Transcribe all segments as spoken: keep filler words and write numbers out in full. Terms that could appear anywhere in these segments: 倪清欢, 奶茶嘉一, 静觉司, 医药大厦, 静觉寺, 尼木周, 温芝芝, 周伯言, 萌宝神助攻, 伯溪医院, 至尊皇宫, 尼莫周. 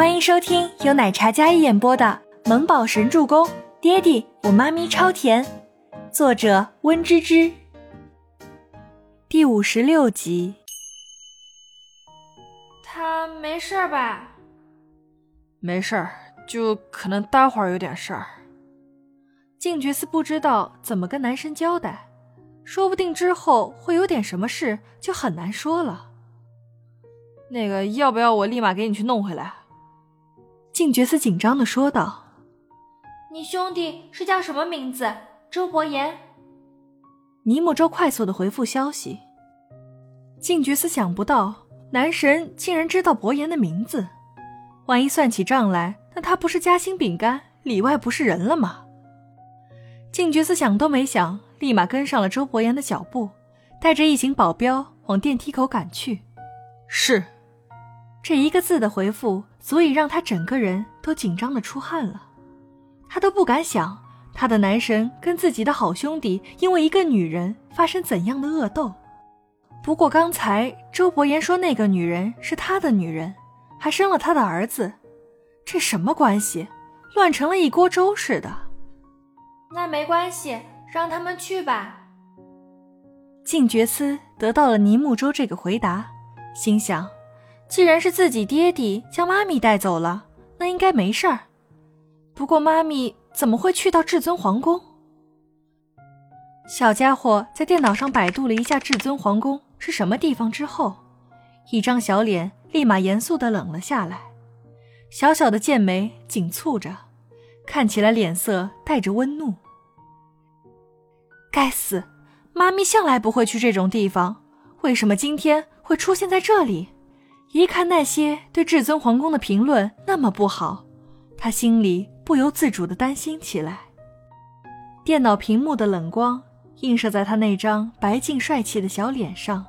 欢迎收听由奶茶嘉一演播的《萌宝神助攻》，爹地我妈咪超甜，作者温芝芝。第五十六集。他没事吧？没事，就可能待会儿有点事儿。静觉寺不知道怎么跟男生交代，说不定之后会有点什么事，就很难说了。那个，要不要我立马给你去弄回来？静觉寺紧张地说道。你兄弟是叫什么名字？周伯言。尼莫周快速地回复消息。静觉寺想不到男神竟然知道伯言的名字，万一算起账来，那他不是夹心饼干里外不是人了吗？静觉寺想都没想，立马跟上了周伯言的脚步，带着一行保镖往电梯口赶去。是。这一个字的回复足以让他整个人都紧张得出汗了，他都不敢想他的男神跟自己的好兄弟因为一个女人发生怎样的恶斗。不过刚才周伯言说那个女人是他的女人，还生了他的儿子，这什么关系？乱成了一锅粥似的。那没关系，让他们去吧。静觉司得到了尼木周这个回答，心想既然是自己爹地将妈咪带走了，那应该没事儿。不过妈咪怎么会去到至尊皇宫？小家伙在电脑上百度了一下至尊皇宫是什么地方之后，一张小脸立马严肃地冷了下来，小小的剑眉紧蹙着，看起来脸色带着温怒。该死，妈咪向来不会去这种地方，为什么今天会出现在这里？一看那些对至尊皇宫的评论那么不好，他心里不由自主地担心起来。电脑屏幕的冷光映射在他那张白净帅气的小脸上，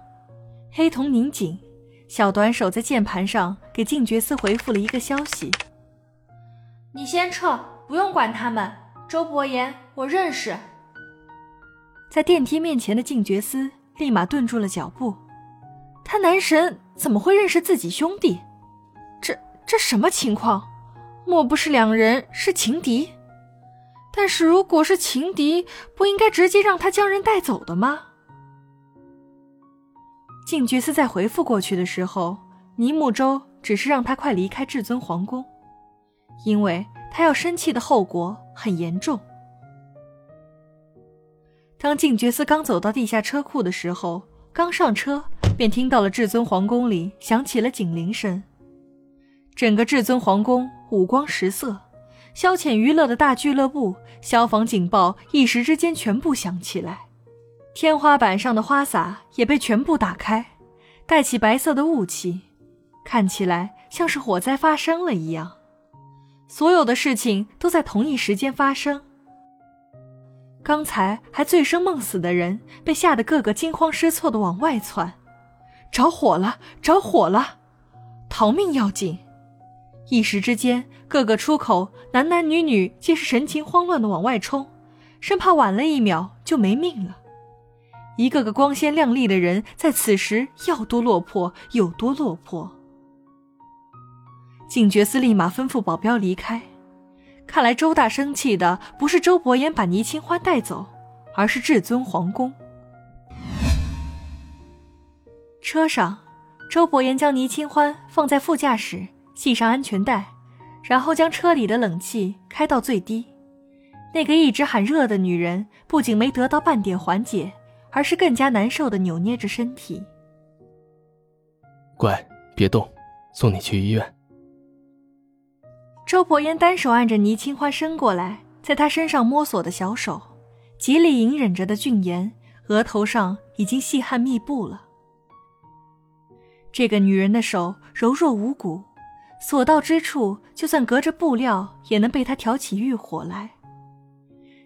黑瞳拧紧，小短手在键盘上给静觉司回复了一个消息。你先撤，不用管他们，周伯言我认识。在电梯面前的静觉司立马顿住了脚步，他男神怎么会认识自己兄弟？这这什么情况？莫不是两人是情敌？但是如果是情敌，不应该直接让他将人带走的吗？静觉司在回复过去的时候，尼木周只是让他快离开至尊皇宫，因为他要生气的后果很严重。当静觉司刚走到地下车库的时候，刚上车便听到了至尊皇宫里响起了警铃声。整个至尊皇宫五光十色，消遣娱乐的大俱乐部、消防警报一时之间全部响起来，天花板上的花洒也被全部打开，带起白色的雾气，看起来像是火灾发生了一样。所有的事情都在同一时间发生，刚才还醉生梦死的人被吓得个个惊慌失措地往外窜。着火了，着火了，逃命要紧。一时之间，各个出口男男女女皆是神情慌乱地往外冲，生怕晚了一秒就没命了。一个个光鲜亮丽的人在此时要多落魄有多落魄。警觉司立马吩咐保镖离开。看来周大生气的不是周伯言把倪清欢带走，而是至尊皇宫。车上，周伯言将倪清欢放在副驾驶，系上安全带，然后将车里的冷气开到最低。那个一直喊热的女人不仅没得到半点缓解，而是更加难受地扭捏着身体。乖，别动，送你去医院。周伯言单手按着倪清欢伸过来在她身上摸索的小手，极力隐忍着的俊颜额头上已经细汗密布了。这个女人的手柔弱无骨，所到之处就算隔着布料也能被她挑起欲火来。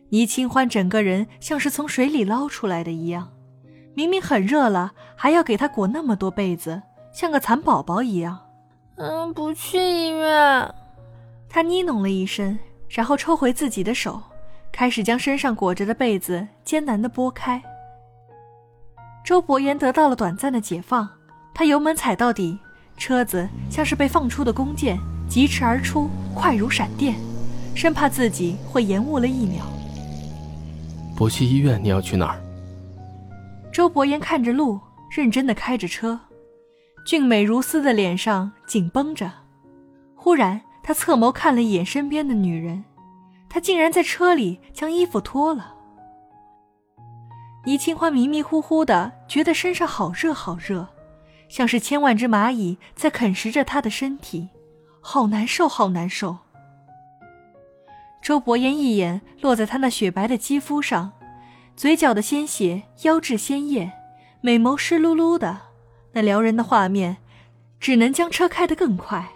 倪清欢整个人像是从水里捞出来的一样，明明很热了，还要给她裹那么多被子，像个蚕宝宝一样。嗯，不去医院。她呢哝了一声，然后抽回自己的手，开始将身上裹着的被子艰难地拨开。周伯言得到了短暂的解放，他油门踩到底，车子像是被放出的弓箭，疾驰而出，快如闪电，生怕自己会延误了一秒。伯溪医院，你要去哪儿？周伯言看着路，认真地开着车，俊美如丝的脸上紧绷着。忽然他侧眸看了一眼身边的女人，她竟然在车里将衣服脱了。倪清欢迷迷糊糊的觉得身上好热好热，像是千万只蚂蚁在啃食着她的身体，好难受好难受。周伯言一眼落在她那雪白的肌肤上，嘴角的鲜血腰至鲜艳，美眸湿漉漉的，那撩人的画面只能将车开得更快。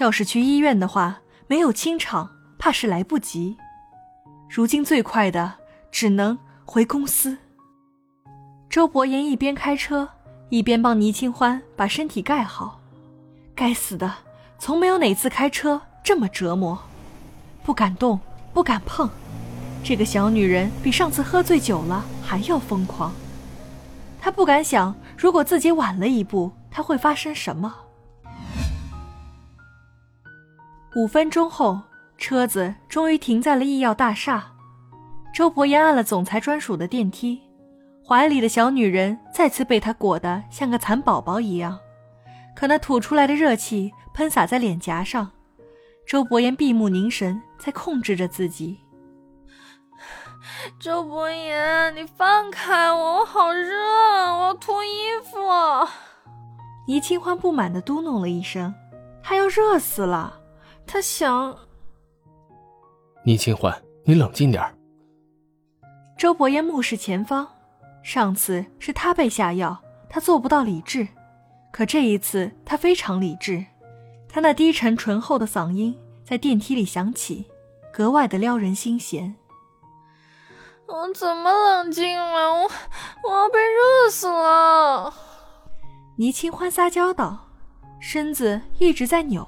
要是去医院的话，没有清场怕是来不及，如今最快的只能回公司。周伯言一边开车一边帮倪清欢把身体盖好。该死的，从没有哪次开车这么折磨，不敢动不敢碰，这个小女人比上次喝醉酒了还要疯狂。她不敢想如果自己晚了一步她会发生什么。五分钟后，车子终于停在了医药大厦。周伯言按了总裁专属的电梯，怀里的小女人再次被他裹得像个蚕宝宝一样，可那吐出来的热气喷洒在脸颊上。周伯言闭目凝神，在控制着自己。周伯言，你放开我，我好热，我要脱衣服。倪清欢不满地嘟哝了一声，她要热死了。她想，倪清欢，你冷静点。周伯言目视前方，上次是他被下药，他做不到理智，可这一次他非常理智。他那低沉醇厚的嗓音在电梯里响起，格外的撩人心弦。我怎么冷静了？我我要被热死了！倪清欢撒娇道，身子一直在扭，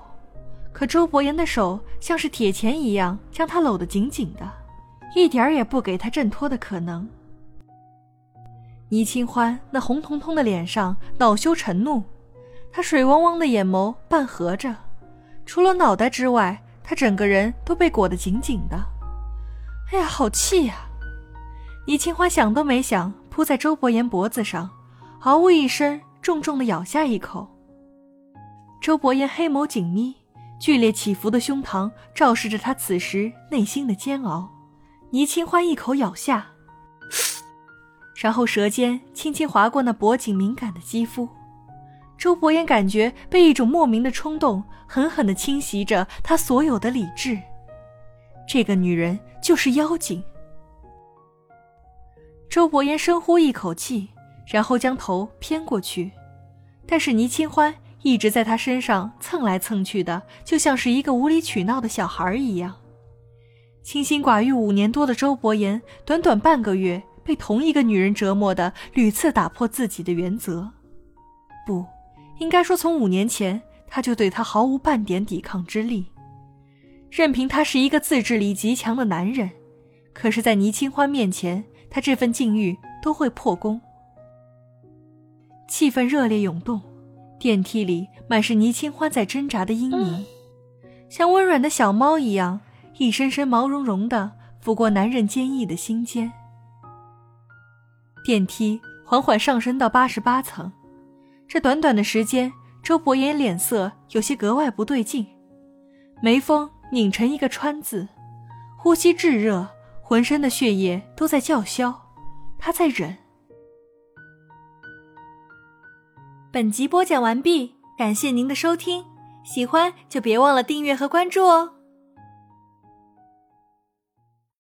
可周伯言的手像是铁钳一样将他搂得紧紧的，一点也不给他挣脱的可能。倪清欢那红彤彤的脸上恼羞成怒，她水汪汪的眼眸半合着，除了脑袋之外，她整个人都被裹得紧紧的。哎呀，好气呀、啊！倪清欢想都没想扑在周伯言脖子上，嗷呜一声重重地咬下一口。周伯言黑眸紧眯，剧烈起伏的胸膛昭示着他此时内心的煎熬。倪清欢一口咬下，然后舌尖轻轻划过那脖颈敏感的肌肤。周伯言感觉被一种莫名的冲动狠狠地侵袭着他所有的理智，这个女人就是妖精。周伯言深呼一口气，然后将头偏过去，但是倪清欢一直在他身上蹭来蹭去的，就像是一个无理取闹的小孩一样。清心寡欲五年多的周伯言，短短半个月被同一个女人折磨的屡次打破自己的原则。不，应该说从五年前他就对她毫无半点抵抗之力，任凭他是一个自制力极强的男人，可是在倪清欢面前，他这份境遇都会破功。气氛热烈涌动，电梯里满是倪清欢在挣扎的阴影、嗯、像温软的小猫一样，一身身毛茸茸的拂过男人坚毅的心间。电梯缓缓上升到八十八层，这短短的时间，周伯言脸色有些格外不对劲，眉峰拧成一个川字，呼吸炙热，浑身的血液都在叫嚣，他在忍。本集播讲完毕，感谢您的收听，喜欢就别忘了订阅和关注哦。